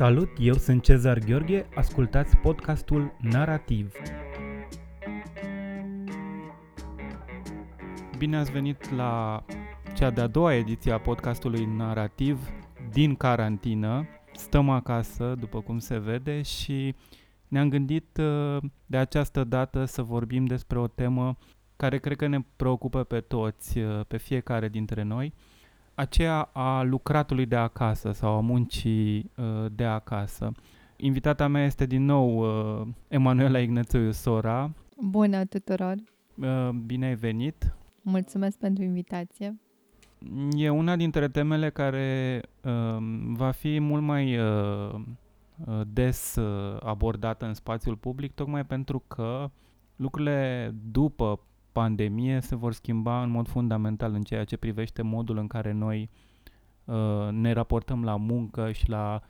Salut, eu sunt Cezar Gheorghe, ascultați podcastul Narativ. Bine ați venit la cea de-a doua ediție a podcastului Narativ din carantină. Stăm acasă, după cum se vede, și ne-am gândit de această dată să vorbim despre o temă care cred că ne preocupă pe toți, pe fiecare dintre noi, aceea a lucratului de acasă sau a muncii de acasă. Invitata mea este din nou Emanuela Ignețuiu Sora. Bună tuturor! Bine ai venit! Mulțumesc pentru invitație! E una dintre temele care va fi mult mai des abordată în spațiul public, tocmai pentru că lucrurile după pandemie se vor schimba în mod fundamental în ceea ce privește modul în care noi ne raportăm la muncă și la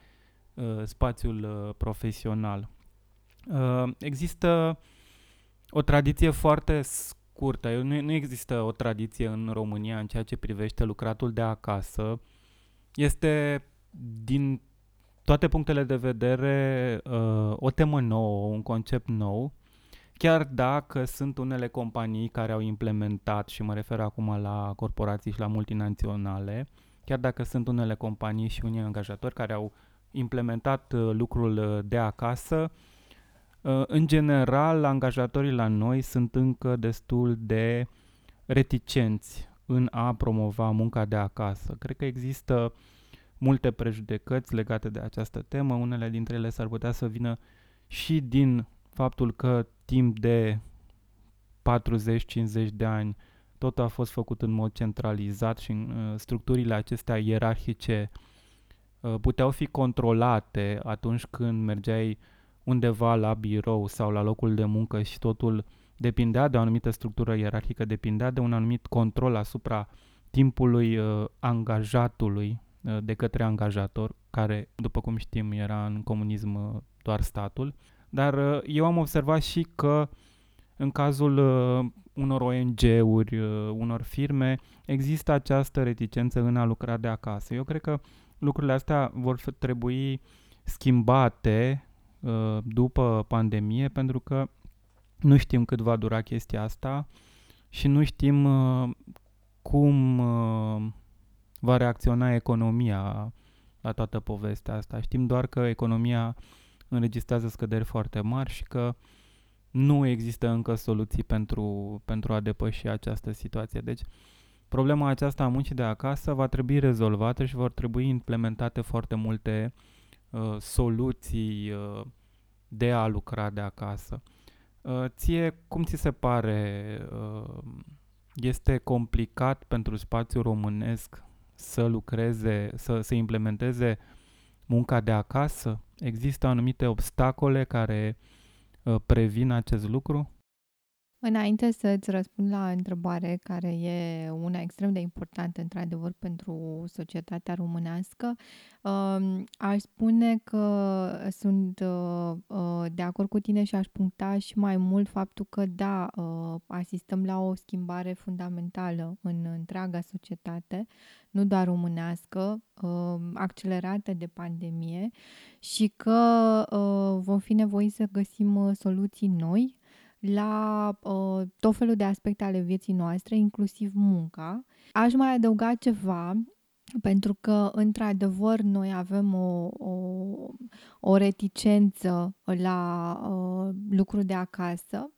spațiul profesional. Există o tradiție foarte scurtă, nu există o tradiție în România în ceea ce privește lucratul de acasă. Este, din toate punctele de vedere, o temă nouă, un concept nou. Chiar dacă sunt unele companii care au implementat, și mă refer acum la corporații și la multinaționale, chiar dacă sunt unele companii și unii angajatori care au implementat lucrul de acasă, în general angajatorii la noi sunt încă destul de reticenți în a promova munca de acasă. Cred că există multe prejudecăți legate de această temă, unele dintre ele s-ar putea să vină și din faptul că timp de 40-50 de ani tot a fost făcut în mod centralizat și structurile acestea ierarhice puteau fi controlate atunci când mergeai undeva la birou sau la locul de muncă și totul depindea de o anumită structură ierarhică, depindea de un anumit control asupra timpului angajatului de către angajator, care, după cum știm, era în comunism doar statul. Dar eu am observat și că în cazul unor ONG-uri, unor firme, există această reticență în a lucra de acasă. Eu cred că lucrurile astea vor trebui schimbate după pandemie, pentru că nu știm cât va dura chestia asta și nu știm cum va reacționa economia la toată povestea asta. Știm doar că economia înregistrează scăderi foarte mari și că nu există încă soluții pentru a depăși această situație. Deci, problema aceasta a muncii de acasă va trebui rezolvată și vor trebui implementate foarte multe soluții de a lucra de acasă. Ție, cum ți se pare, este complicat pentru spațiul românesc să lucreze, să implementeze munca de acasă? Există anumite obstacole care previn acest lucru? Înainte să-ți răspund la întrebare, care e una extrem de importantă, într-adevăr, pentru societatea românească, aș spune că sunt de acord cu tine și aș puncta și mai mult faptul că, da, asistăm la o schimbare fundamentală în întreaga societate, nu doar românească, accelerată de pandemie, și că vom fi nevoiți să găsim soluții noi la tot felul de aspecte ale vieții noastre, inclusiv munca. Aș mai adăuga ceva, pentru că, într-adevăr, noi avem o reticență la lucru de acasă.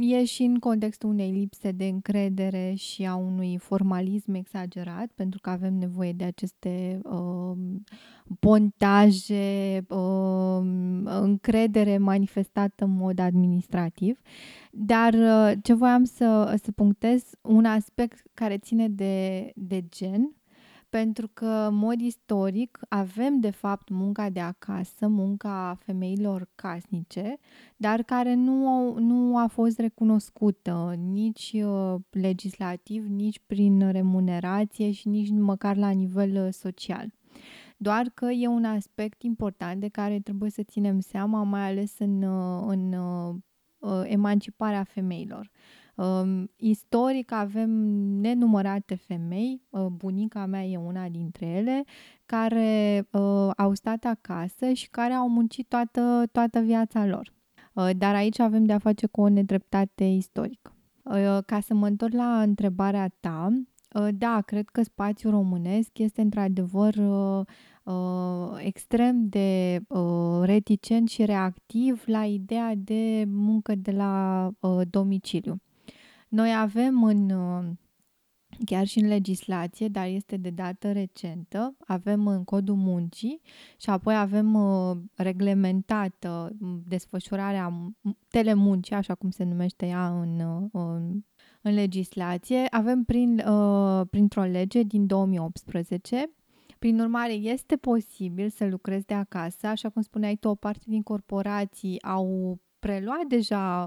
E și în contextul unei lipse de încredere și a unui formalism exagerat, pentru că avem nevoie de aceste pontaje, încredere manifestată în mod administrativ. Dar ce voiam să punctez, un aspect care ține de gen, pentru că, în mod istoric, avem, de fapt, munca de acasă, munca femeilor casnice, dar care nu a fost recunoscută nici legislativ, nici prin remunerație și nici măcar la nivel social. Doar că e un aspect important de care trebuie să ținem seama, mai ales în emanciparea femeilor. Istoric avem nenumărate femei, bunica mea e una dintre ele, care au stat acasă și care au muncit toată viața lor. Dar aici avem de-a face cu o nedreptate istorică. Ca să mă întorc la întrebarea ta, da, cred că spațiul românesc este într-adevăr extrem de reticent și reactiv la ideea de muncă de la domiciliu. Noi avem chiar și în legislație, dar este de dată recentă, avem în Codul Muncii și apoi avem reglementată desfășurarea telemuncii, așa cum se numește ea în legislație, avem printr-o lege din 2018. Prin urmare, este posibil să lucrezi de acasă, așa cum spuneai tu, o parte din corporații au preluat deja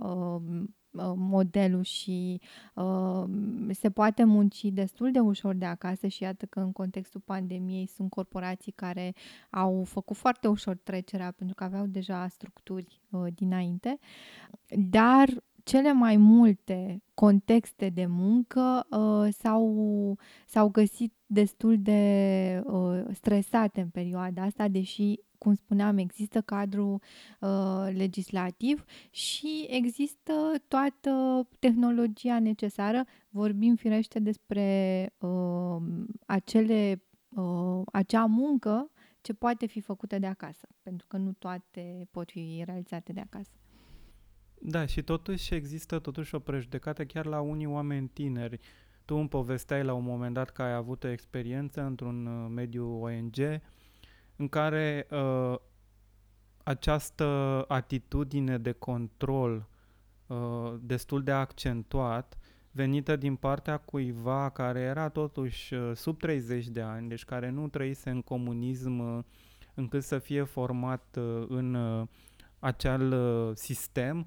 modelul și se poate munci destul de ușor de acasă și iată că în contextul pandemiei sunt corporații care au făcut foarte ușor trecerea pentru că aveau deja structuri dinainte, dar cele mai multe contexte de muncă s-au găsit destul de stresate în perioada asta, deși, cum spuneam, există cadrul legislativ și există toată tehnologia necesară. Vorbim firește despre acea muncă ce poate fi făcută de acasă, pentru că nu toate pot fi realizate de acasă. Da, și totuși există o prejudecată chiar la unii oameni tineri. Tu îmi povesteai la un moment dat că ai avut o experiență într-un mediu ONG în care această atitudine de control destul de accentuat venită din partea cuiva care era totuși sub 30 de ani, deci care nu trăise în comunism încât să fie format în acel sistem,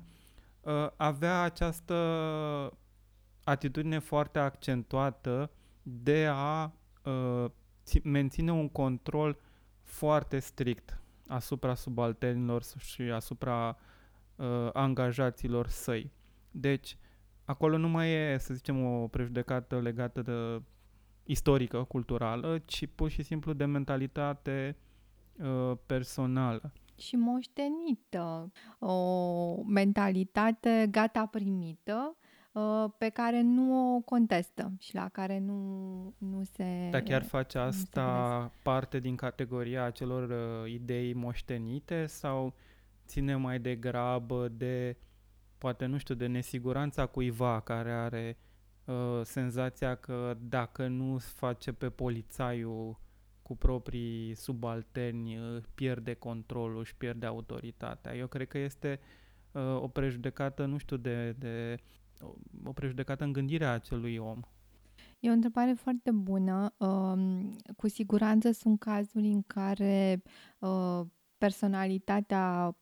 avea această atitudine foarte accentuată de a menține un control foarte strict asupra subalternilor și asupra angajaților săi. Deci, acolo nu mai e, să zicem, o prejudecată legată de istorică, culturală, ci pur și simplu de mentalitate personală. Și moștenită, o mentalitate gata primită, pe care nu o contestă și la care nu se... Dar chiar face asta parte din categoria acelor idei moștenite sau ține mai degrabă de, poate nu știu, de nesiguranța cuiva care are senzația că dacă nu face pe polițaiul cu proprii subalterni pierde controlul și pierde autoritatea. Eu cred că este o prejudecată, nu știu, o prejudecată în gândirea acelui om. E o întrebare foarte bună. Cu siguranță sunt cazuri în care personalitatea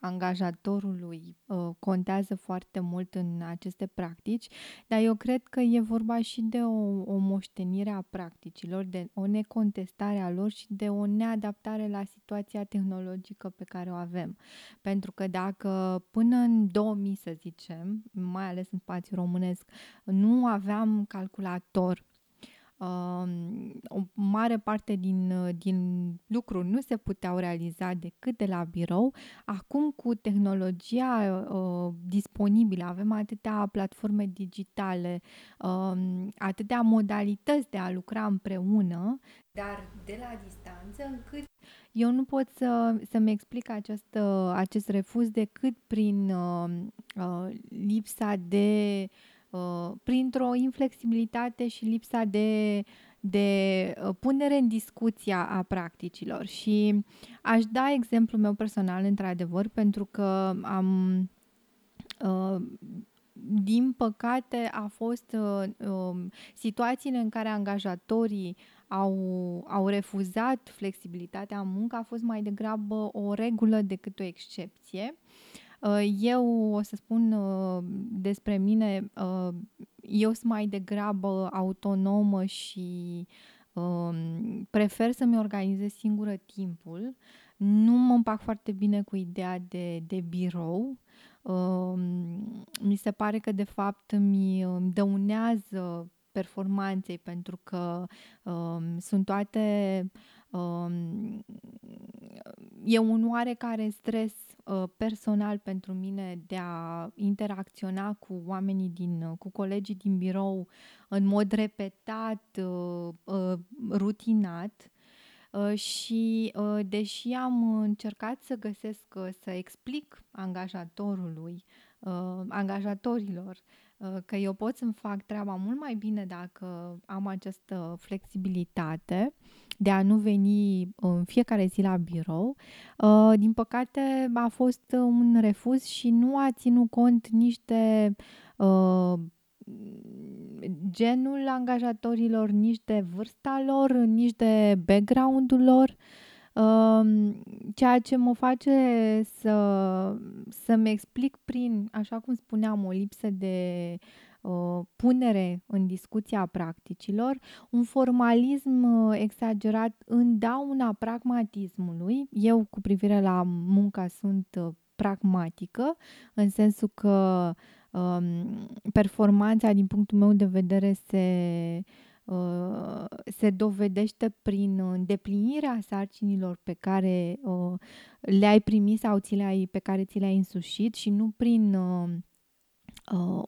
angajatorului contează foarte mult în aceste practici, dar eu cred că e vorba și de o moștenire a practicilor, de o necontestare a lor și de o neadaptare la situația tehnologică pe care o avem. Pentru că dacă până în 2000, să zicem, mai ales în spațiul românesc, nu aveam calculator, o mare parte din lucruri nu se puteau realiza decât de la birou. Acum cu tehnologia disponibilă, avem atâtea platforme digitale, atâtea modalități de a lucra împreună, dar de la distanță, încât eu nu pot să-mi explic acest refuz decât prin lipsa de... printr-o inflexibilitate și lipsa de punere în discuția a practicilor. Și aș da exemplul meu personal, într-adevăr, pentru că din păcate a fost situațiile în care angajatorii au refuzat flexibilitatea în muncă, a fost mai degrabă o regulă decât o excepție. Eu o să spun despre mine, eu sunt mai degrabă autonomă și prefer să-mi organizez singură timpul. Nu mă împac foarte bine cu ideea de birou. mi se pare că de fapt îmi dăunează performanței, pentru că sunt toate... E un oarecare stres personal pentru mine de a interacționa cu oamenii cu colegii din birou în mod repetat, rutinat. Și deși am încercat să găsesc, să explic angajatorilor că eu pot să-mi fac treaba mult mai bine dacă am această flexibilitate de a nu veni în fiecare zi la birou, din păcate a fost un refuz și nu a ținut cont nici de genul angajatorilor, nici de vârsta lor, nici de background-ul lor, ceea ce mă face să-mi explic prin, așa cum spuneam, o lipsă de punere în discuția practicilor, un formalism exagerat în dauna pragmatismului. Eu, cu privire la munca, sunt pragmatică, în sensul că performanța, din punctul meu de vedere, se dovedește prin îndeplinirea sarcinilor pe care le-ai primit sau pe care ți le-ai însușit, și nu prin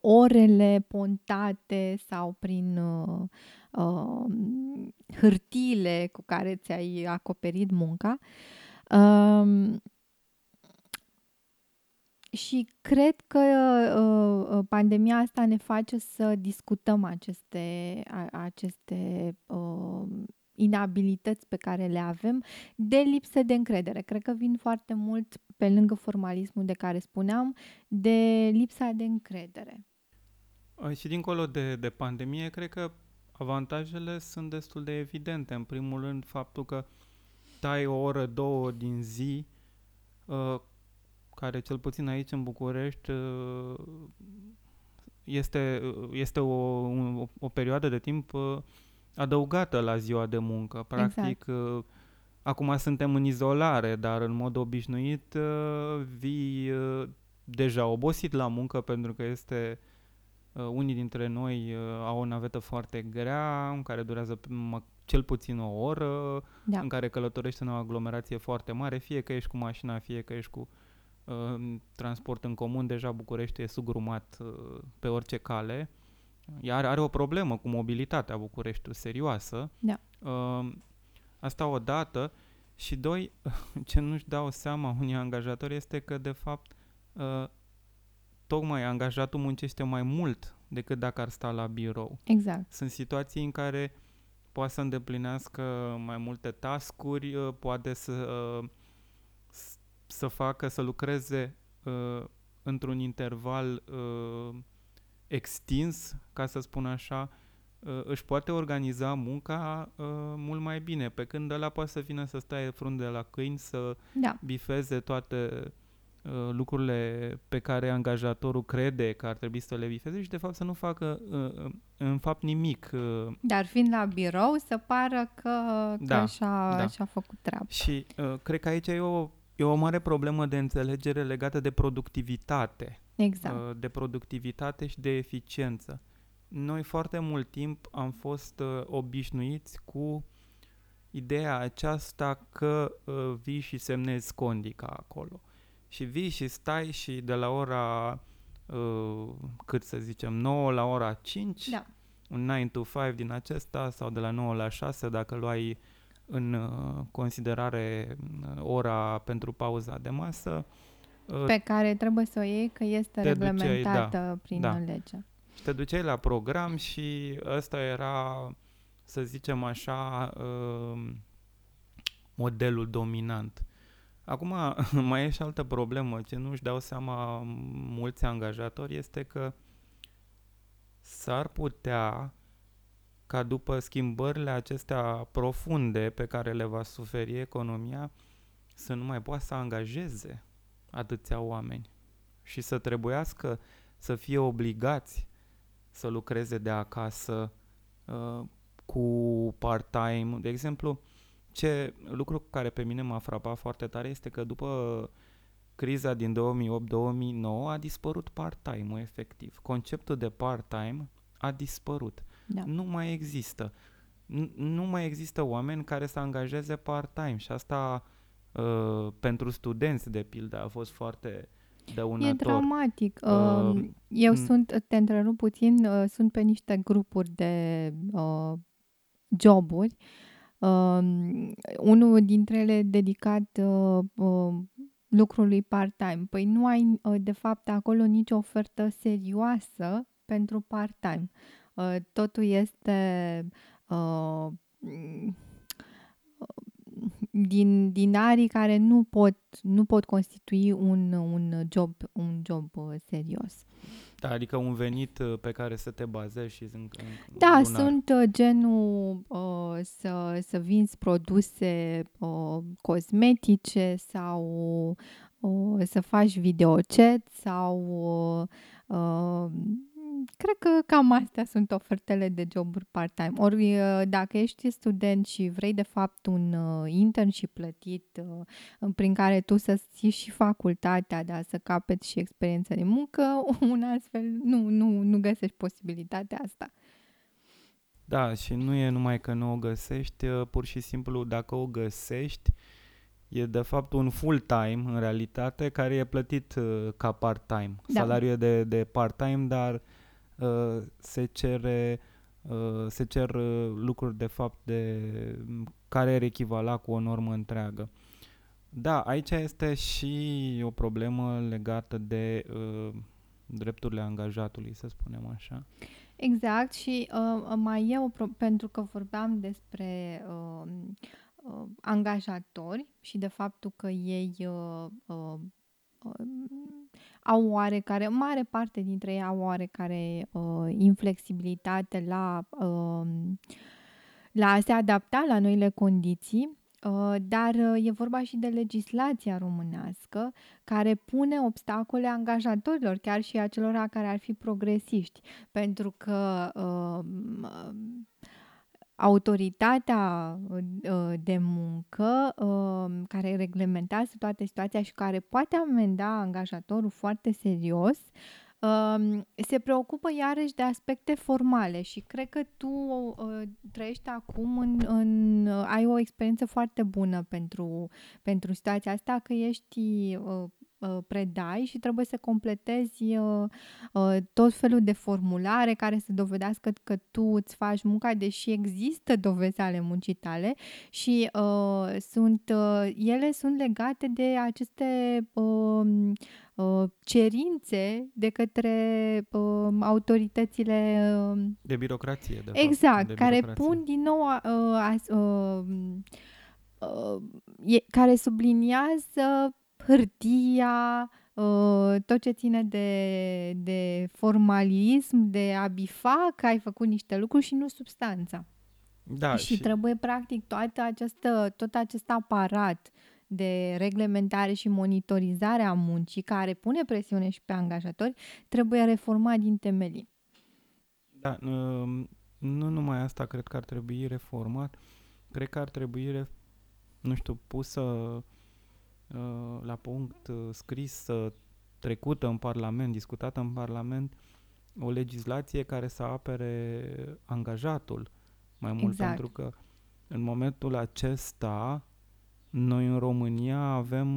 orele pontate sau prin hârtiile cu care ți-ai acoperit munca. Și cred că pandemia asta ne face să discutăm aceste inabilități pe care le avem, de lipsă de încredere. Cred că vin foarte mult, pe lângă formalismul de care spuneam, de lipsa de încredere. Și dincolo de pandemie, cred că avantajele sunt destul de evidente. În primul rând, faptul că tai o oră, două din zi, care cel puțin aici în București este o perioadă de timp adăugată la ziua de muncă. Practic, exact. Acum suntem în izolare, dar în mod obișnuit vii deja obosit la muncă, pentru că unii dintre noi au o navetă foarte grea, în care durează cel puțin o oră, da, în care călătorești în o aglomerație foarte mare, fie că ești cu mașina, fie că ești cu transport în comun. Deja București e sugrumat pe orice cale, iar are o problemă cu mobilitatea Bucureștiului serioasă. Da. Asta o dată, și doi, ce nu-și dau seama unii angajatori este că de fapt tocmai angajatul muncește mai mult decât dacă ar sta la birou. Exact. Sunt situații în care poate să îndeplinească mai multe task-uri, poate să lucreze într-un interval extins, ca să spun așa, își poate organiza munca mult mai bine, pe când ăla poate să vină să stai frunze la câini, să bifeze toate lucrurile pe care angajatorul crede că ar trebui să le bifeze și de fapt să nu facă în fapt nimic. Dar fiind la birou, se pară că și-a făcut treaba. Și cred că aici e o mare problemă de înțelegere legată de productivitate. Exact. De productivitate și de eficiență. Noi foarte mult timp am fost obișnuiți cu ideea aceasta că vii și semnezi condica acolo. Și vii și stai și de la ora, cât să zicem, 9 la ora 5, da, un 9 to 5 din acesta, sau de la 9 la 6 dacă luai în considerare ora pentru pauza de masă, pe care trebuie să o iei, că este reglementată prin lege. Și te duceai la program și ăsta era, să zicem așa, modelul dominant. Acum mai e și altă problemă, ce nu își dau seama mulți angajatori este că s-ar putea ca după schimbările acestea profunde pe care le va suferi economia, să nu mai poată să angajeze atâția oameni și să trebuiască să fie obligați să lucreze de acasă cu part-time. De exemplu, lucru care pe mine m-a frapat foarte tare este că după criza din 2008-2009 a dispărut part-time-ul efectiv. Conceptul de part-time a dispărut. Da. Nu mai există. Nu mai există oameni care să angajeze part-time și asta pentru studenți, de pildă, a fost foarte dăunător. E dramatic. Te întrerup puțin, sunt pe niște grupuri de joburi. Unul dintre ele dedicat lucrului part-time. Păi nu ai, de fapt, acolo nicio ofertă serioasă pentru part-time. Totul este din arii care nu pot constitui un job serios. Da, adică un venit pe care să te bazezi și da, lunar. Sunt genul să vinzi produse cosmetice sau să faci videochat sau cred că cam astea sunt ofertele de joburi part-time. Ori dacă ești student și vrei de fapt un internship plătit prin care tu să ții și facultatea, dar să capeți și experiența de muncă, un astfel nu găsești posibilitatea asta. Da, și nu e numai că nu o găsești, pur și simplu dacă o găsești, e de fapt un full-time, în realitate, care e plătit ca part-time. Da. Salariul e de part-time, dar se cer lucruri de fapt care ar echivala cu o normă întreagă. Da, aici este și o problemă legată de drepturile angajatului, să spunem așa. Exact, și mai e pentru că vorbeam despre angajatori și de faptul că ei au oarecare, mare parte dintre ei au oarecare inflexibilitate la a se adapta la noile condiții, dar e vorba și de legislația românească care pune obstacole angajatorilor, chiar și acelora care ar fi progresiști, pentru că autoritatea de muncă care reglementează toată situația și care poate amenda angajatorul foarte serios se preocupă iarăși de aspecte formale și cred că tu trăiești acum ai o experiență foarte bună pentru situația asta, că ești predai și trebuie să completezi tot felul de formulare care să dovedească că tu îți faci munca, deși există dovezi ale muncii tale și ele sunt legate de aceste cerințe de către autoritățile de birocrație. De exact, fapt, de care birocrație. Pun din nou care subliniază hârtia, tot ce ține de formalism, de a bifa că ai făcut niște lucruri și nu substanța. Da, și trebuie practic tot acest aparat de reglementare și monitorizare a muncii, care pune presiune și pe angajatori, trebuie reformat din temelii. Da, nu numai asta cred că ar trebui reformat, cred că ar trebui, pusă la punct, scrisă, trecută în Parlament, discutată în Parlament, o legislație care să apere angajatul mai mult. Exact. Pentru că în momentul acesta noi în România avem,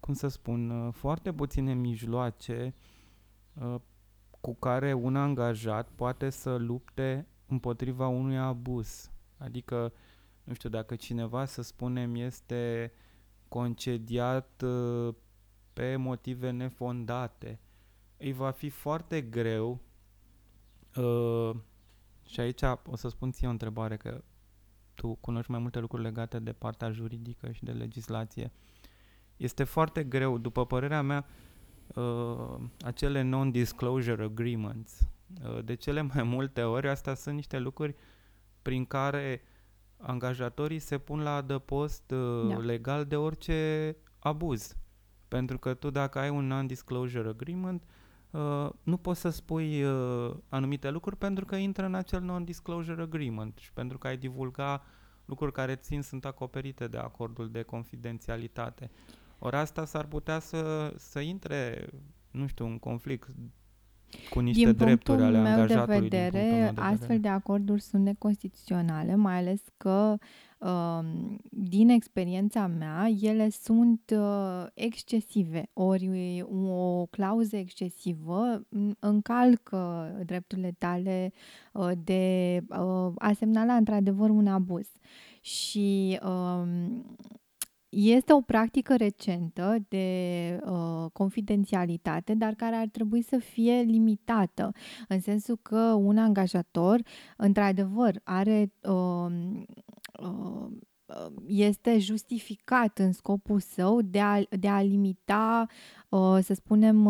cum să spun, foarte puține mijloace cu care un angajat poate să lupte împotriva unui abuz. Adică nu știu, dacă cineva, să spunem, este concediat pe motive nefondate, îi va fi foarte greu și aici o să spun ție o întrebare, că tu cunoști mai multe lucruri legate de partea juridică și de legislație. Este foarte greu, după părerea mea, acele non-disclosure agreements. De cele mai multe ori, astea sunt niște lucruri prin care angajatorii se pun la adăpost legal de orice abuz. Pentru că tu, dacă ai un non-disclosure agreement, nu poți să spui anumite lucruri pentru că intră în acel non-disclosure agreement și pentru că ai divulga lucruri care sunt acoperite de acordul de confidențialitate. Ori asta s-ar putea să intre, nu știu, un conflict cu niște drepturi ale angajatului. Din punctul meu de vedere, astfel de acorduri sunt neconstituționale, mai ales că din experiența mea, ele sunt excesive, ori o clauză excesivă încalcă drepturile tale de a semnala într-adevăr un abuz. Și este o practică recentă de confidențialitate, dar care ar trebui să fie limitată, în sensul că un angajator, într-adevăr, are... este justificat în scopul său de a limita, să spunem,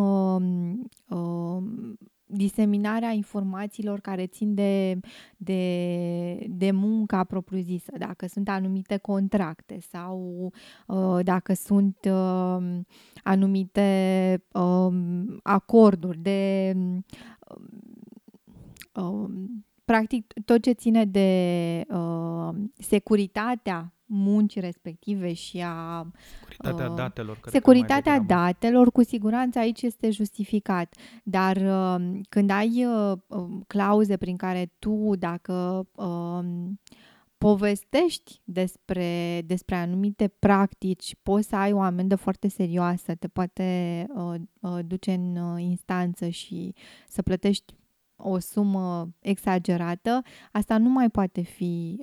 diseminarea informațiilor care țin de munca propriu-zisă, dacă sunt anumite contracte sau dacă sunt anumite acorduri de... practic, tot ce ține de securitatea muncii respective și a... Securitatea datelor, cu siguranță aici este justificat. Dar când ai clauze prin care tu, dacă povestești despre anumite practici, poți să ai o amendă foarte serioasă, te poate duce în instanță și să plătești o sumă exagerată, asta nu mai poate fi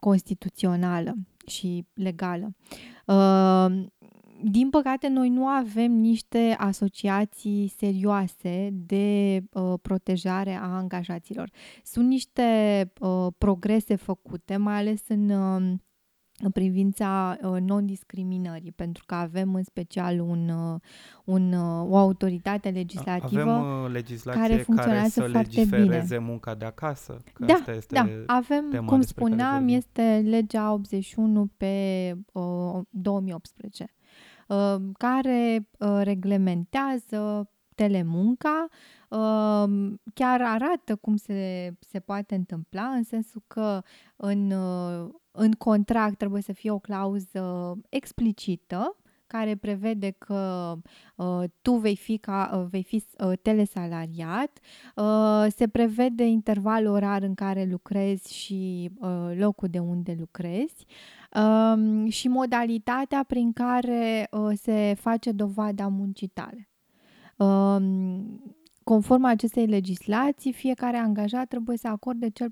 constituțională și legală. Din păcate, noi nu avem niște asociații serioase de protejare a angajaților. Sunt niște progrese făcute, mai ales în privința non-discriminării, pentru că avem în special o autoritate legislativă. Avem legislație care funcționează foarte bine. Să legifereze munca de acasă. Da, asta este avem, cum spuneam, este legea 81/2018, care reglementează telemunca, chiar arată cum se poate întâmpla, în sensul că în contract trebuie să fie o clauză explicită care prevede că tu vei fi telesalariat, se prevede interval orar în care lucrezi și locul de unde lucrezi și modalitatea prin care se face dovada muncii tale. Conform acestei legislații, fiecare angajator trebuie să acorde cel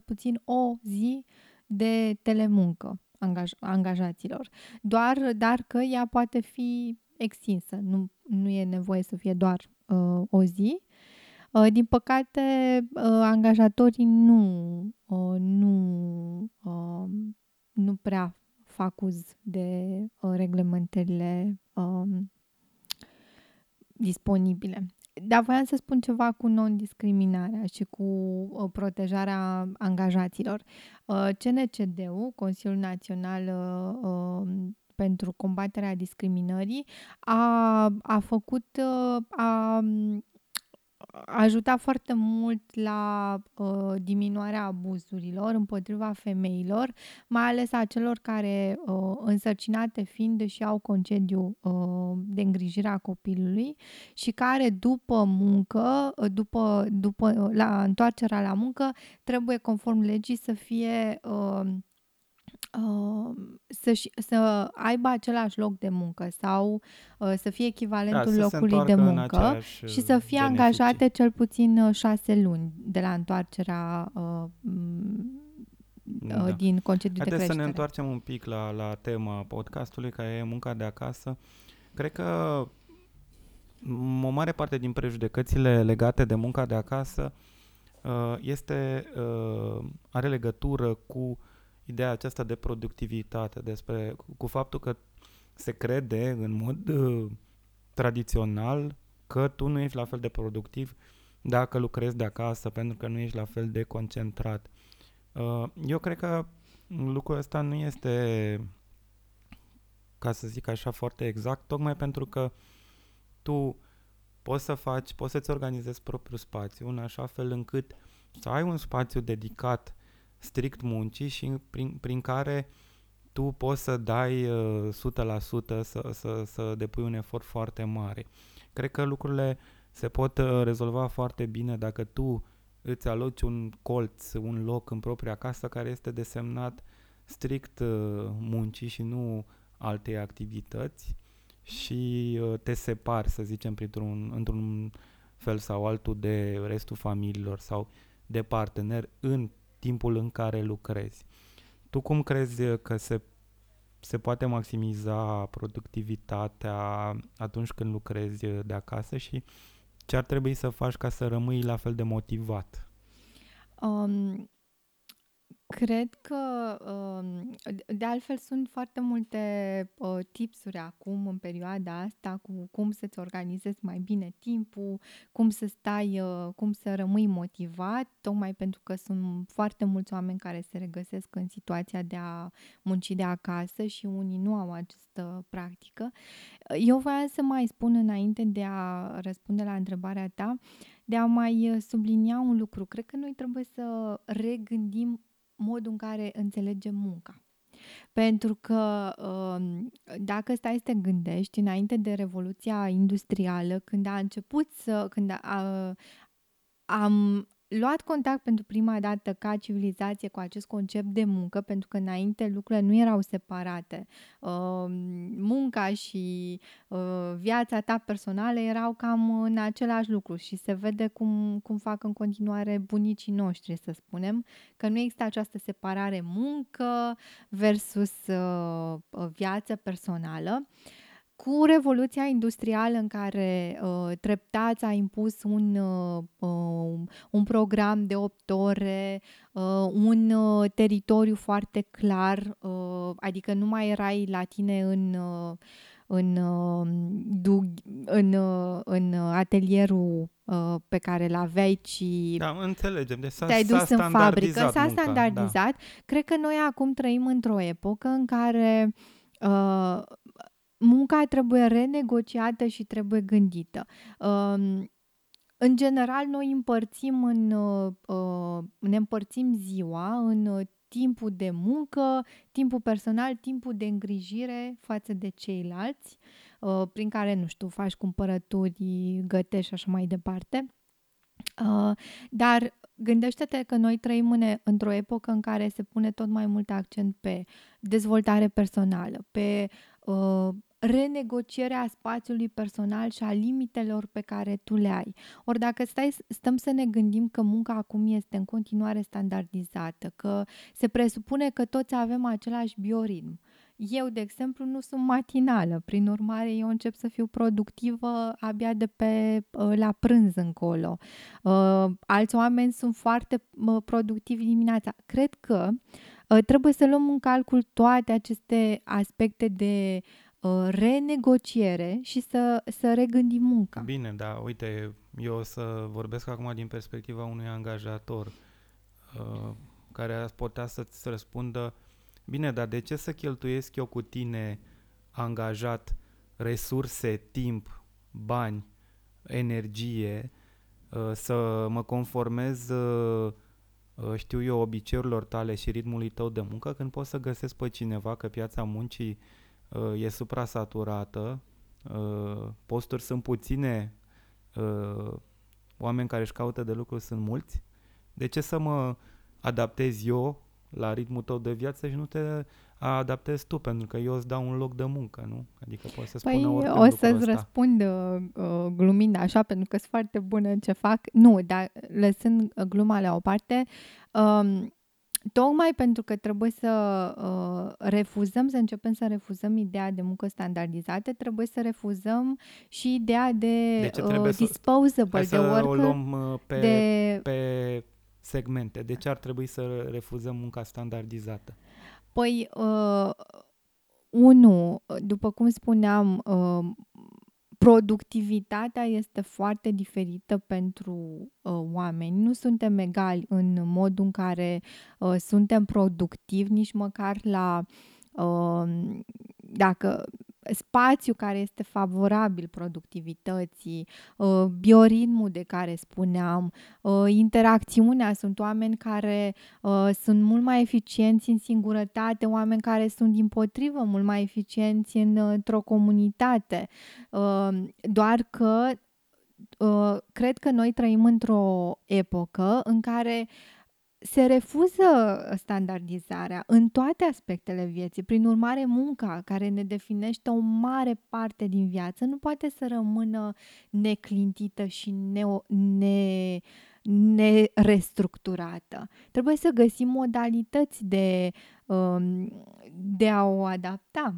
puțin o zi de telemuncă angajaților. Dar că ea poate fi extinsă, nu e nevoie să fie doar o zi. Din păcate, angajatorii nu prea fac uz de reglementările disponibile. Dar voiam să spun ceva cu non-discriminarea și cu protejarea angajaților. CNCD-ul, Consiliul Național pentru Combaterea Discriminării, a ajutat foarte mult la diminuarea abuzurilor împotriva femeilor, mai ales a celor care, însărcinate fiind, și au concediu de îngrijire a copilului și care după muncă, după la întoarcerea la muncă, trebuie conform legii să fie... să aibă același loc de muncă sau să fie echivalentul locului de muncă și să fie angajate cel puțin 6 luni de la întoarcerea din concediu de creștere. Să ne întoarcem un pic la tema podcastului, care e munca de acasă. Cred că o mare parte din prejudecățile legate de munca de acasă are legătură cu ideea aceasta de productivitate, cu faptul că se crede în mod tradițional că tu nu ești la fel de productiv dacă lucrezi de acasă, pentru că nu ești la fel de concentrat. Eu cred că lucrul ăsta nu este, ca să zic așa, foarte exact, tocmai pentru că tu poți să-ți organizezi propriul spațiu în așa fel încât să ai un spațiu dedicat strict muncii și prin care tu poți să dai 100%, să depui un efort foarte mare. Cred că lucrurile se pot rezolva foarte bine dacă tu îți aloci un colț, un loc în propria casă care este desemnat strict muncii și nu alte activități și te separi, să zicem, într-un fel sau altul de restul familiilor sau de parteneri în timpul în care lucrezi. Tu cum crezi că se poate maximiza productivitatea atunci când lucrezi de acasă și ce ar trebui să faci ca să rămâi la fel de motivat? Cred că, de altfel, sunt foarte multe tipsuri acum în perioada asta cu cum să-ți organizezi mai bine timpul, cum să rămâi motivat, tocmai pentru că sunt foarte mulți oameni care se regăsesc în situația de a munci de acasă și unii nu au această practică. Eu voiam să mai spun înainte de a răspunde la întrebarea ta, de a mai sublinia un lucru. Cred că noi trebuie să regândim modul în care înțelegem munca. Pentru că dacă stai să te gândești, înainte de Revoluția Industrială, când a început am luat contact pentru prima dată ca civilizație cu acest concept de muncă, pentru că înainte lucrurile nu erau separate. Munca și viața ta personală erau cam în același lucru și se vede cum fac în continuare bunicii noștri, să spunem, că nu există această separare muncă versus viață personală. Cu Revoluția Industrială, în care treptat a impus un program de 8 ore, un teritoriu foarte clar, adică nu mai erai la tine în atelierul pe care l-aveai, ci da, înțelegem. Deci te-ai dus în fabrică, s-a standardizat. Da. Cred că noi acum trăim într-o epocă în care munca trebuie renegociată și trebuie gândită. În general, noi ne împărțim ziua în timpul de muncă, timpul personal, timpul de îngrijire față de ceilalți, prin care, nu știu, faci cumpărături, gătești și așa mai departe. Dar gândește-te că noi trăim într-o epocă în care se pune tot mai mult accent pe dezvoltare personală, pe renegocierea spațiului personal și a limitelor pe care tu le ai. Ori dacă stăm să ne gândim că munca acum este în continuare standardizată, că se presupune că toți avem același bioritm. Eu, de exemplu, nu sunt matinală, prin urmare eu încep să fiu productivă abia de pe la prânz încolo. Alți oameni sunt foarte productivi dimineața. Cred că trebuie să luăm în calcul toate aceste aspecte de renegociere și să regândim munca. Bine, da, uite, eu o să vorbesc acum din perspectiva unui angajator care ar putea să-ți răspundă: bine, dar de ce să cheltuiesc eu cu tine, angajat, resurse, timp, bani, energie, să mă conformez, știu eu, obiceiurilor tale și ritmului tău de muncă, când pot să găsesc pe cineva, că piața muncii e suprasaturată, posturi sunt puține, oameni care își caută de lucru sunt mulți. De ce să mă adaptez eu la ritmul tău de viață și nu te adaptezi tu, pentru că eu îți dau un loc de muncă, nu? Adică poți să spună oricând lucrul ăsta. O să-ți răspund glumind așa, pentru că sunt foarte bună în ce fac. Nu, dar lăsând gluma la o parte, tocmai pentru că trebuie să refuzăm ideea de muncă standardizată, trebuie să refuzăm și ideea de disposable, de worker. Hai să o luăm pe segmente. De ce ar trebui să refuzăm munca standardizată? Păi, după cum spuneam, productivitatea este foarte diferită pentru oameni. Nu suntem egali în modul în care suntem productivi, nici măcar la... dacă spațiu care este favorabil productivității, bioritmul de care spuneam, interacțiunea, sunt oameni care sunt mult mai eficienți în singurătate, oameni care sunt dimpotrivă mult mai eficienți într-o comunitate. Doar că cred că noi trăim într-o epocă în care se refuză standardizarea în toate aspectele vieții. Prin urmare, munca, care ne definește o mare parte din viață, nu poate să rămână neclintită și nerestructurată. Trebuie să găsim modalități de a o adapta.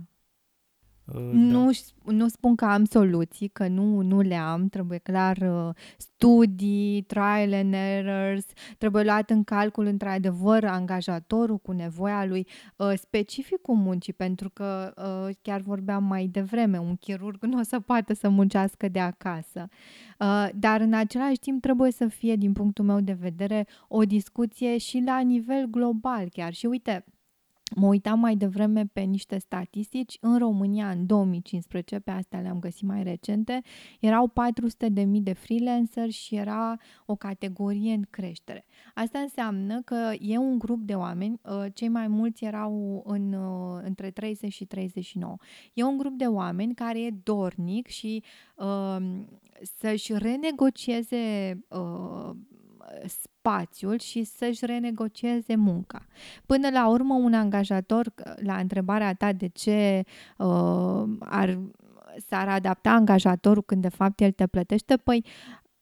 Nu spun că am soluții, că nu le am, trebuie clar studii, trial and errors, trebuie luat în calcul într-adevăr angajatorul cu nevoia lui, specificul muncii, pentru că chiar vorbeam mai devreme, un chirurg nu o să poată să muncească de acasă. Dar în același timp trebuie să fie, din punctul meu de vedere, o discuție și la nivel global chiar. Și uite, mă uitam mai devreme pe niște statistici. În România, în 2015, pe astea le-am găsit mai recente, erau 400.000 de freelanceri și era o categorie în creștere. Asta înseamnă că e un grup de oameni, cei mai mulți erau între 30 și 39. E un grup de oameni care e dornic și să-și renegocieze spațiul și să-și renegocieze munca. Până la urmă, un angajator, la întrebarea ta de ce s-ar adapta angajatorul când de fapt el te plătește, păi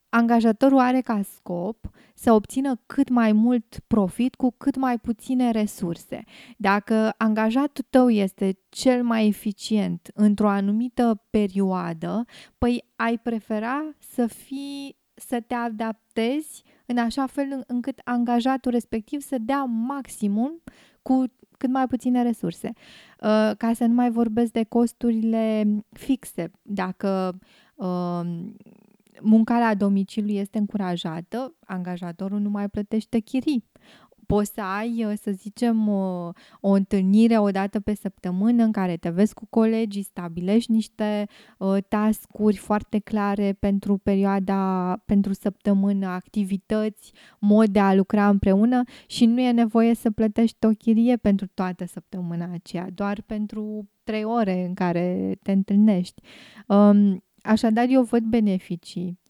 angajatorul are ca scop să obțină cât mai mult profit cu cât mai puține resurse. Dacă angajatul tău este cel mai eficient într-o anumită perioadă, păi ai prefera să te adaptezi în așa fel încât angajatul respectiv să dea maximum cu cât mai puține resurse. Ca să nu mai vorbesc de costurile fixe. Dacă munca la domiciliu este încurajată, angajatorul nu mai plătește chirii. Poți să ai, să zicem, o întâlnire o dată pe săptămână în care te vezi cu colegii, stabilești niște task-uri foarte clare pentru săptămână, activități, mod de a lucra împreună și nu e nevoie să plătești o chirie pentru toată săptămâna aceea, doar pentru 3 ore în care te întâlnești. Așadar, eu văd beneficii.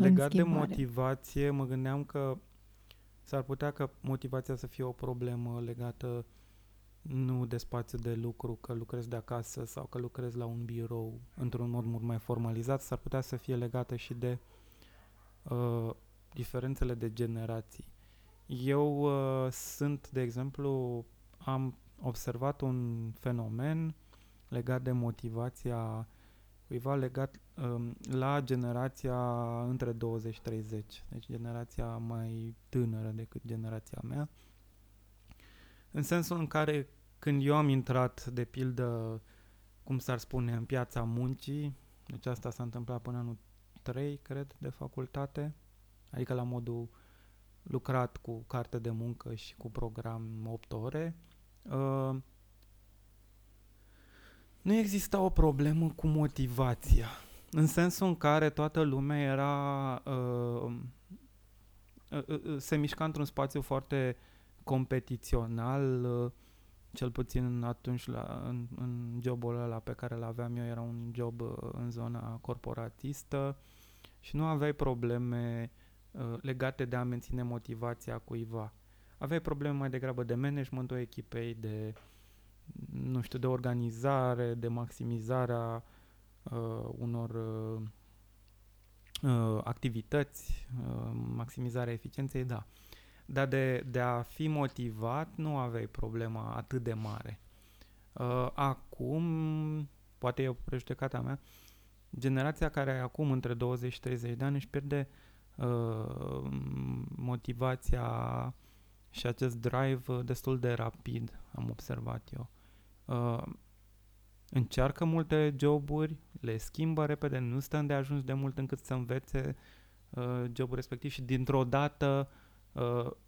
Legat de motivație, mă gândeam că s-ar putea ca motivația să fie o problemă legată nu de spațiu de lucru, că lucrezi de acasă sau că lucrezi la un birou într-un mod mult mai formalizat, s-ar putea să fie legată și de diferențele de generații. Eu sunt, de exemplu, am observat un fenomen legat de motivația cuiva legat la generația între 20 și 30, deci generația mai tânără decât generația mea, în sensul în care când eu am intrat, de pildă, cum s-ar spune, în piața muncii, deci asta s-a întâmplat până anul 3, cred, de facultate, adică la modul lucrat cu carte de muncă și cu program 8 ore, nu exista o problemă cu motivația, în sensul în care toată lumea era se mișca într-un spațiu foarte competițional, cel puțin atunci în jobul ăla pe care l-aveam eu, era un job în zona corporatistă și nu aveai probleme legate de a menține motivația cuiva. Aveai probleme mai degrabă de managementul echipei, de de organizare, de maximizarea unor activități, maximizarea eficienței, da. Dar de a fi motivat nu aveai problema atât de mare. Acum, poate e o prejudecata mea, generația care e acum între 20 și 30 de ani își pierde motivația și acest drive destul de rapid, am observat eu. Încearcă multe joburi, le schimbă repede, nu stă îndeajuns de mult încât să învețe jobul respectiv și dintr-o dată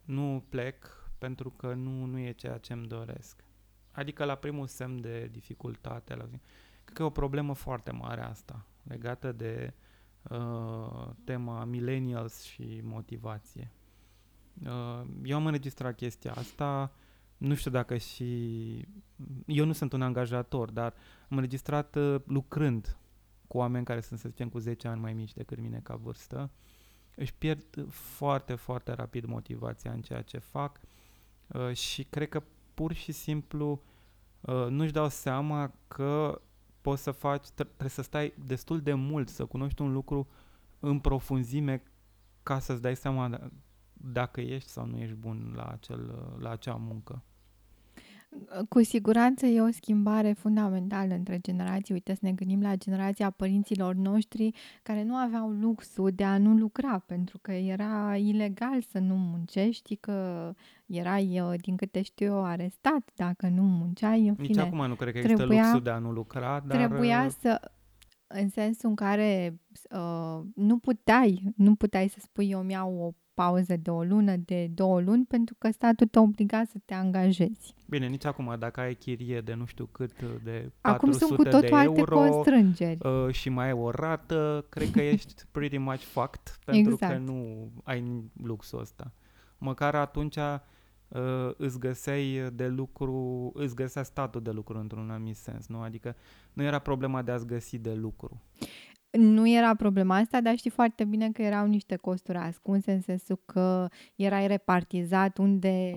nu plec pentru că nu e ceea ce îmi doresc. Adică la primul semn de dificultate. Cred că e o problemă foarte mare asta, legată de tema millennials și motivație. Eu am înregistrat chestia asta, nu știu dacă și... Eu nu sunt un angajator, dar am înregistrat lucrând cu oameni care sunt, să zicem, cu 10 ani mai mici decât mine ca vârstă. Își pierd foarte, foarte rapid motivația în ceea ce fac și cred că pur și simplu nu-și dau seama că poți să faci, trebuie să stai destul de mult să cunoști un lucru în profunzime ca să-ți dai seama dacă ești sau nu ești bun la acea muncă. Cu siguranță e o schimbare fundamentală între generații. Uite, să ne gândim la generația părinților noștri care nu aveau luxul de a nu lucra, pentru că era ilegal să nu muncești, că erai, din câte știu eu, arestat dacă nu munceai. În fine, nici acum nu cred că există luxul de a nu lucra, dar... Trebuia să... În sensul în care nu puteai să spui eu îmi iau o pauză de o lună, de 2 luni, pentru că statul te obliga să te angajezi. Bine, nici acum, dacă ai chirie de nu știu cât, de 400 de euro și mai ai o rată, cred că ești pretty much fucked, pentru exact. Că nu ai luxul ăsta. Măcar atunci îți găsea statul de lucru într-un anumit sens, nu? Adică nu era problema de a-ți găsi de lucru. Nu era problema asta, dar știi foarte bine că erau niște costuri ascunse, în sensul că erai repartizat unde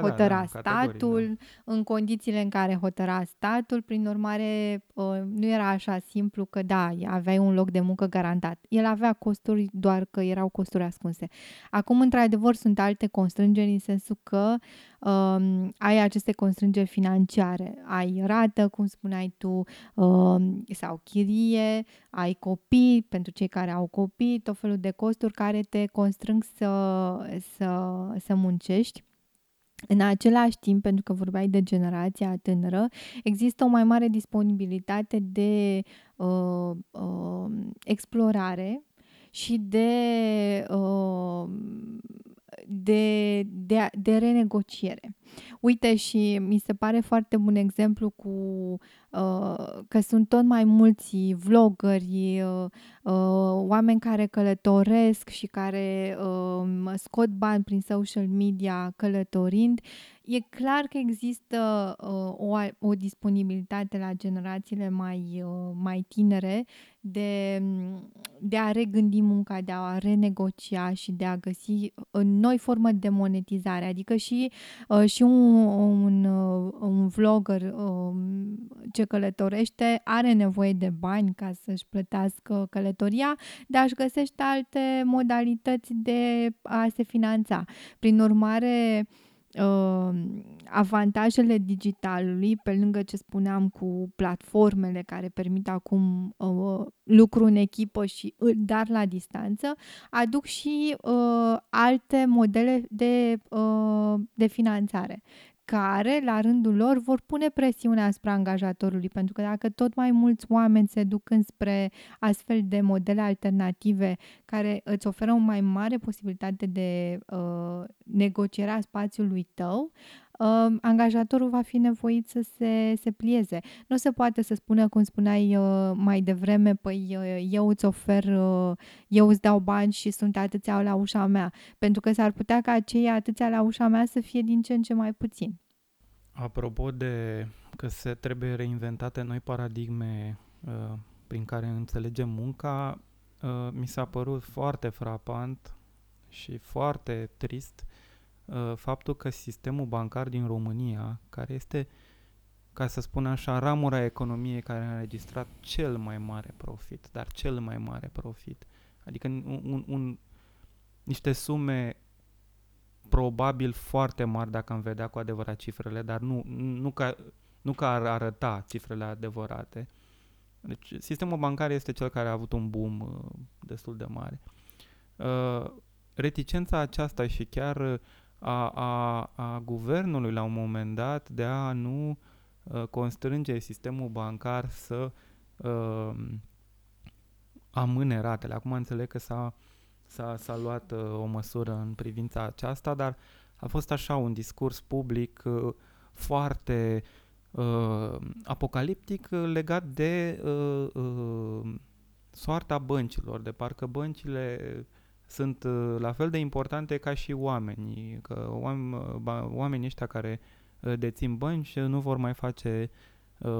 hotăra statul, în condițiile în care hotăra statul, prin urmare nu era așa simplu că da, aveai un loc de muncă garantat. El avea costuri, doar că erau costuri ascunse. Acum, într-adevăr, sunt alte constrângeri, în sensul că ai aceste constrângeri financiare, ai rată, cum spuneai tu, sau chirie, ai copii, pentru cei care au copii, tot felul de costuri care te constrâng să muncești. În același timp, pentru că vorbeai de generația tânără, există o mai mare disponibilitate de explorare și de renegociere. Uite, și mi se pare foarte bun exemplu cu că sunt tot mai mulți vloggeri, oameni care călătoresc și care scot bani prin social media călătorind. E clar că există o disponibilitate la generațiile mai tinere de a regândi munca, de a renegocia și de a găsi noi formă de monetizare. Adică și un vlogger ce călătorește are nevoie de bani ca să-și plătească călătoria, dar își găsește alte modalități de a se finanța. Prin urmare, avantajele digitalului, pe lângă ce spuneam cu platformele care permit acum lucru în echipă și dar la distanță, aduc și alte modele de finanțare, care, la rândul lor, vor pune presiune asupra angajatorului, pentru că dacă tot mai mulți oameni se duc înspre astfel de modele alternative care îți oferă o mai mare posibilitate de negociere a spațiului tău, angajatorul va fi nevoit să se plieze. Nu se poate să spună, cum spuneai mai devreme, păi eu îți dau bani și sunt atâția la ușa mea, pentru că s-ar putea ca acei atâția la ușa mea să fie din ce în ce mai puțin. Apropo de că se trebuie reinventate noi paradigme prin care înțelegem munca, mi s-a părut foarte frapant și foarte trist faptul că sistemul bancar din România, care este, ca să spun așa, ramura economiei care a înregistrat cel mai mare profit, dar cel mai mare profit, adică niște sume probabil foarte mari dacă am vedea cu adevărat cifrele, dar nu ca ar arăta cifrele adevărate. Deci sistemul bancar este cel care a avut un boom destul de mare. Reticența aceasta și chiar a guvernului la un moment dat de a nu constrânge sistemul bancar să amâne ratele. Acum înțeleg că s-a luat o măsură în privința aceasta, dar a fost așa un discurs public foarte apocaliptic legat de soarta băncilor, de parcă băncile sunt la fel de importante ca și oamenii, că oamenii ăștia care dețin bănci nu vor mai face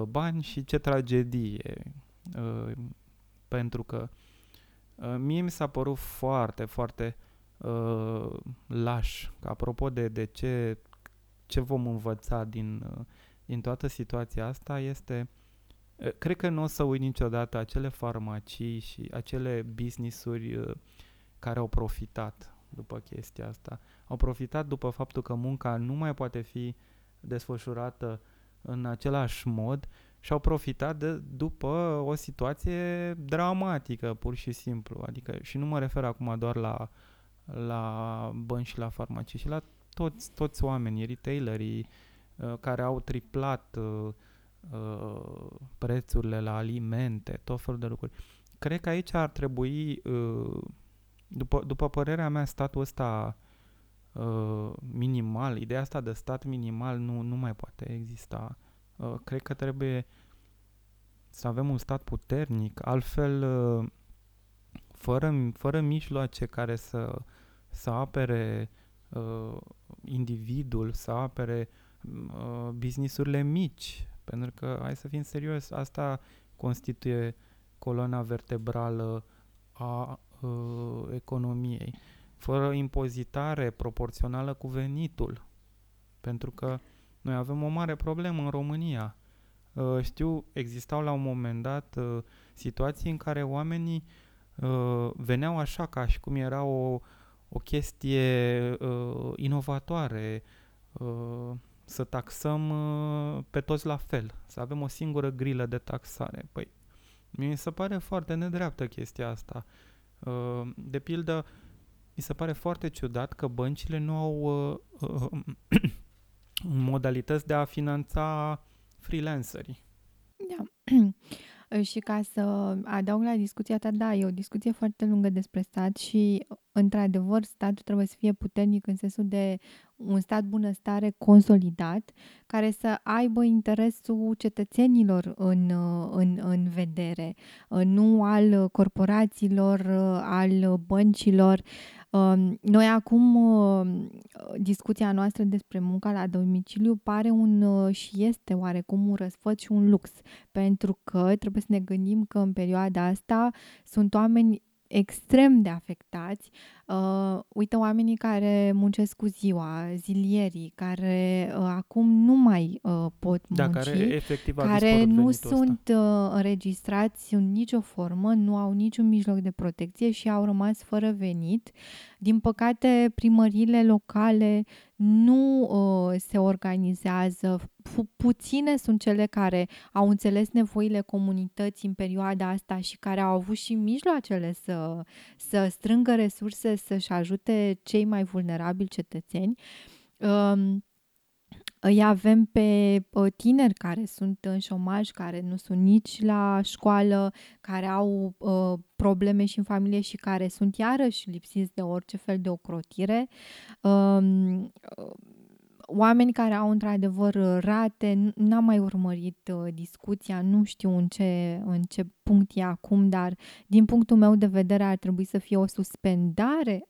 bani și ce tragedie, pentru că mie mi s-a părut foarte, foarte laș, apropo de ce vom învăța din toată situația asta, este, cred că nu o să uit niciodată acele farmacii și acele business-uri care au profitat după chestia asta. Au profitat după faptul că munca nu mai poate fi desfășurată în același mod și au profitat după o situație dramatică, pur și simplu. Adică, și nu mă refer acum doar la bănci și la farmacii, și la toți oamenii, retailerii care au triplat prețurile la alimente, tot felul de lucruri. Cred că aici ar trebui, după părerea mea, statul ăsta minimal, ideea asta de stat minimal nu mai poate exista. Cred că trebuie să avem un stat puternic, altfel fără mijloace care să apere individul, să apere business-urile mici, pentru că, hai să fim serios, asta constituie coloana vertebrală a economiei. Fără impozitare proporțională cu venitul, pentru că noi avem o mare problemă în România. Știu, existau la un moment dat situații în care oamenii veneau așa ca și cum era o chestie inovatoare, să taxăm pe toți la fel, să avem o singură grilă de taxare. Păi, mi se pare foarte nedreaptă chestia asta. De pildă, mi se pare foarte ciudat că băncile nu au modalități de a finanța freelancerii. Da. Și ca să adaug la discuția ta, da, e o discuție foarte lungă despre stat și, într-adevăr, statul trebuie să fie puternic în sensul de un stat bunăstare consolidat, care să aibă interesul cetățenilor în vedere, nu al corporațiilor, al băncilor. Noi acum, discuția noastră despre munca la domiciliu pare și este oarecum un răsfăț și un lux, pentru că trebuie să ne gândim că în perioada asta sunt oameni extrem de afectați. Uite, oamenii care muncesc cu ziua, zilierii, care acum nu mai pot munci, care nu sunt înregistrați în nicio formă, nu au niciun mijloc de protecție și au rămas fără venit. Din păcate, primăriile locale nu se organizează. Puține sunt cele care au înțeles nevoile comunității în perioada asta și care au avut și mijloacele să strângă resurse, să-și ajute cei mai vulnerabili cetățeni. Îi avem pe tineri care sunt în șomaj, care nu sunt nici la școală, care au probleme și în familie și care sunt iarăși lipsiți de orice fel de ocrotire. Oameni care au într-adevăr rate, n-am mai urmărit discuția, nu știu în ce punct e acum, dar din punctul meu de vedere ar trebui să fie o suspendare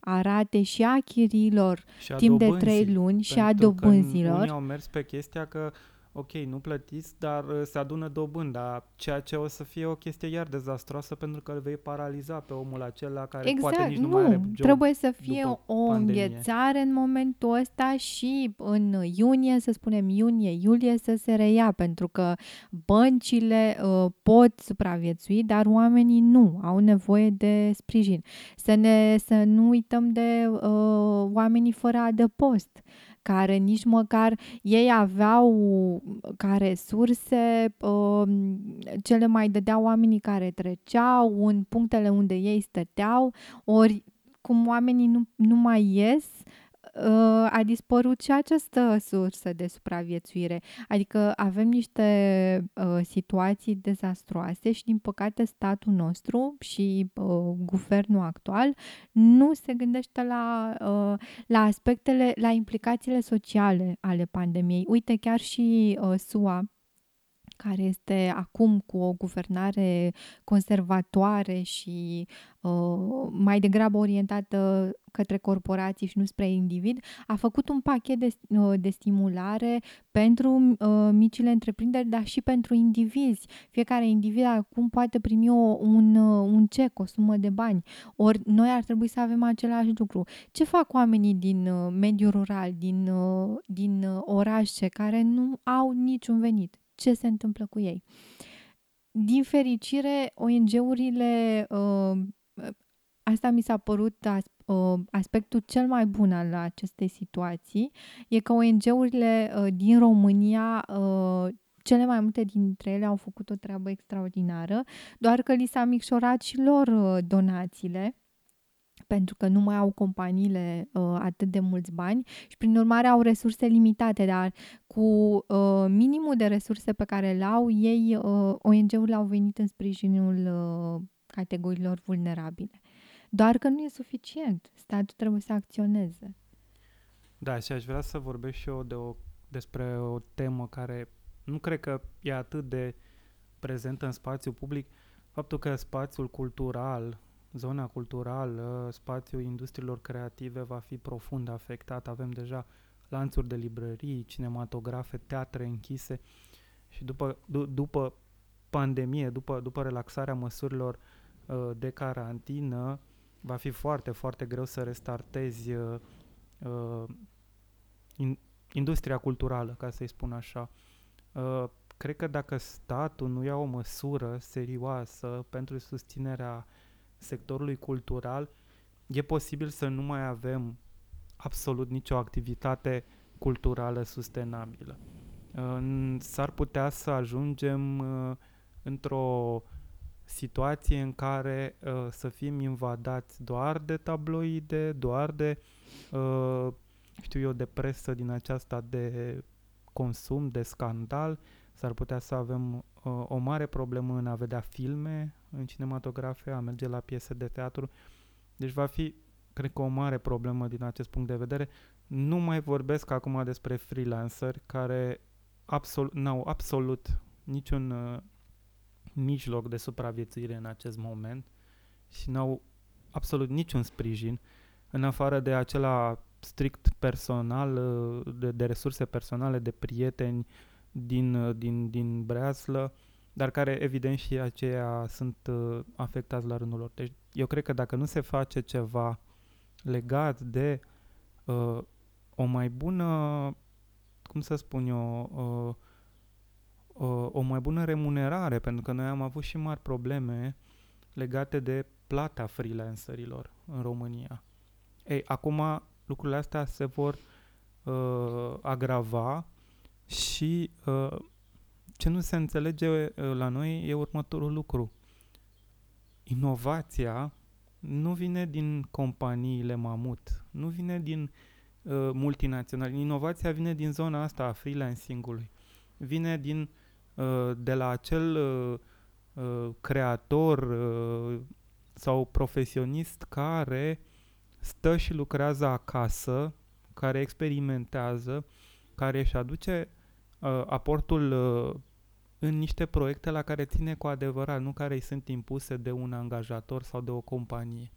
a ratei și a chiriilor timp de 3 luni și a dobânzilor. Unii au mers pe chestia că, ok, nu plătiți, dar se adună dobânda, ceea ce o să fie o chestie iar dezastroasă, pentru că îl vei paraliza pe omul acela care poate nici nu mai are job. Trebuie să fie o pandemie. Înghețare în momentul ăsta și în iunie, să spunem iulie, să se reia, pentru că băncile pot supraviețui, dar oamenii nu, au nevoie de sprijin. Să nu uităm de oamenii fără adăpost, care nici măcar ei aveau ca resurse, ce le mai dădeau oamenii care treceau în punctele unde ei stăteau, ori cum oamenii nu mai ies, a dispărut și această sursă de supraviețuire. Adică avem niște situații dezastroase și, din păcate, statul nostru și guvernul actual nu se gândește la aspectele, la implicațiile sociale ale pandemiei. Uite, chiar și SUA, care este acum cu o guvernare conservatoare și mai degrabă orientată către corporații și nu spre individ, a făcut un pachet de stimulare pentru micile întreprinderi, dar și pentru indivizi. Fiecare individ acum poate primi un cec, o sumă de bani. Ori noi ar trebui să avem același lucru. Ce fac oamenii din mediul rural, din orașe, care nu au niciun venit? Ce se întâmplă cu ei? Din fericire, ONG-urile, asta mi s-a părut aspectul cel mai bun al acestei situații, e că ONG-urile din România, cele mai multe dintre ele au făcut o treabă extraordinară, doar că li s-a micșorat și lor donațiile, pentru că nu mai au companiile atât de mulți bani și, prin urmare, au resurse limitate, dar cu minimul de resurse pe care le au, ei, ONG-urile au venit în sprijinul categoriilor vulnerabile. Doar că nu e suficient. Statul trebuie să acționeze. Da, și aș vrea să vorbesc și eu despre o temă care nu cred că e atât de prezentă în spațiul public, faptul că spațiul cultural, zona culturală, spațiul industriilor creative va fi profund afectat. Avem deja lanțuri de librării, cinematografe, teatre închise și după pandemie, după relaxarea măsurilor de carantină, va fi foarte, foarte greu să restartezi industria culturală, ca să-i spun așa. Cred că dacă statul nu ia o măsură serioasă pentru susținerea sectorului cultural, e posibil să nu mai avem absolut nicio activitate culturală sustenabilă. S-ar putea să ajungem într-o situație în care să fim invadați doar de tabloide, doar de, de presă din aceasta de consum, de scandal. S-ar putea să avem o mare problemă în a vedea filme în cinematografe, a merge la piese de teatru. Deci va fi, cred că, o mare problemă din acest punct de vedere. Nu mai vorbesc acum despre freelanceri care n-au absolut niciun mijloc de supraviețuire în acest moment și n-au absolut niciun sprijin, în afară de acela strict personal, de resurse personale, de prieteni din breaslă, dar care, evident, și aceia sunt afectați la rândul lor. Deci eu cred că dacă nu se face ceva legat de o mai bună, cum să spun eu, o mai bună remunerare, pentru că noi am avut și mari probleme legate de plata freelancerilor în România. Ei, acum lucrurile astea se vor agrava și ce nu se înțelege la noi e următorul lucru. Inovația nu vine din companiile mamut, nu vine din multinaționali. Inovația vine din zona asta a freelancing-ului. Vine de la acel creator sau profesionist care stă și lucrează acasă, care experimentează, care își aduce aportul în niște proiecte la care ține cu adevărat, nu care îi sunt impuse de un angajator sau de o companie.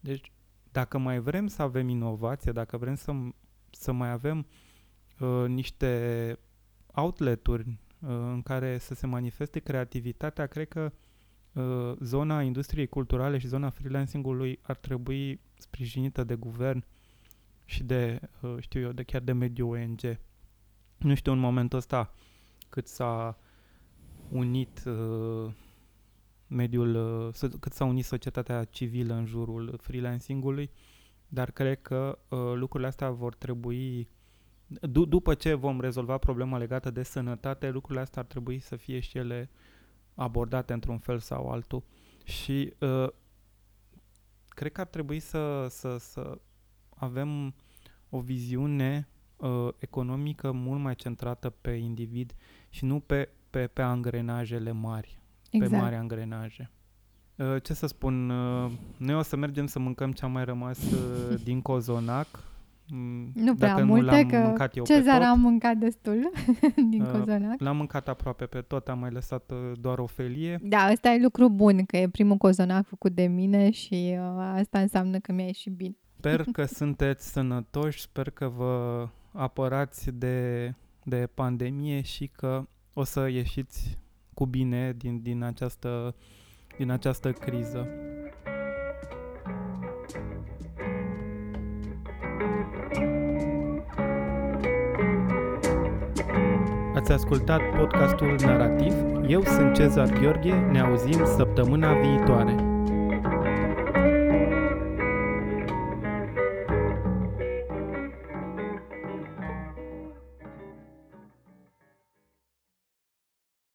Deci, dacă mai vrem să avem inovație, dacă vrem să mai avem niște outlet-uri în care să se manifeste creativitatea, cred că zona industriei culturale și zona freelancing-ului ar trebui sprijinită de guvern și de, chiar de mediul ONG. Nu știu în momentul ăsta cât s-a unit societatea civilă în jurul freelancing-ului, dar cred că lucrurile astea vor trebui, după ce vom rezolva problema legată de sănătate, lucrurile astea ar trebui să fie și ele abordate într-un fel sau altul. Și cred că ar trebui să avem o viziune economică mult mai centrată pe individ și nu pe angrenajele mari, exact. Pe mari angrenaje. Ce să spun, noi o să mergem să mâncăm ce-a mai rămas din cozonac. Nu prea dacă multe, nu l-am că Cezar a mâncat destul din cozonac. L-am mâncat aproape pe tot, am mai lăsat doar o felie. Da, ăsta e lucru bun, că e primul cozonac făcut de mine și asta înseamnă că mi-a ieșit bine. Sper că sunteți sănătoși, sper că vă apărați de pandemie și că o să ieșiți cu bine din această criză. Ați ascultat podcastul Narativ. Eu sunt Cezar Gheorghe, ne auzim săptămâna viitoare.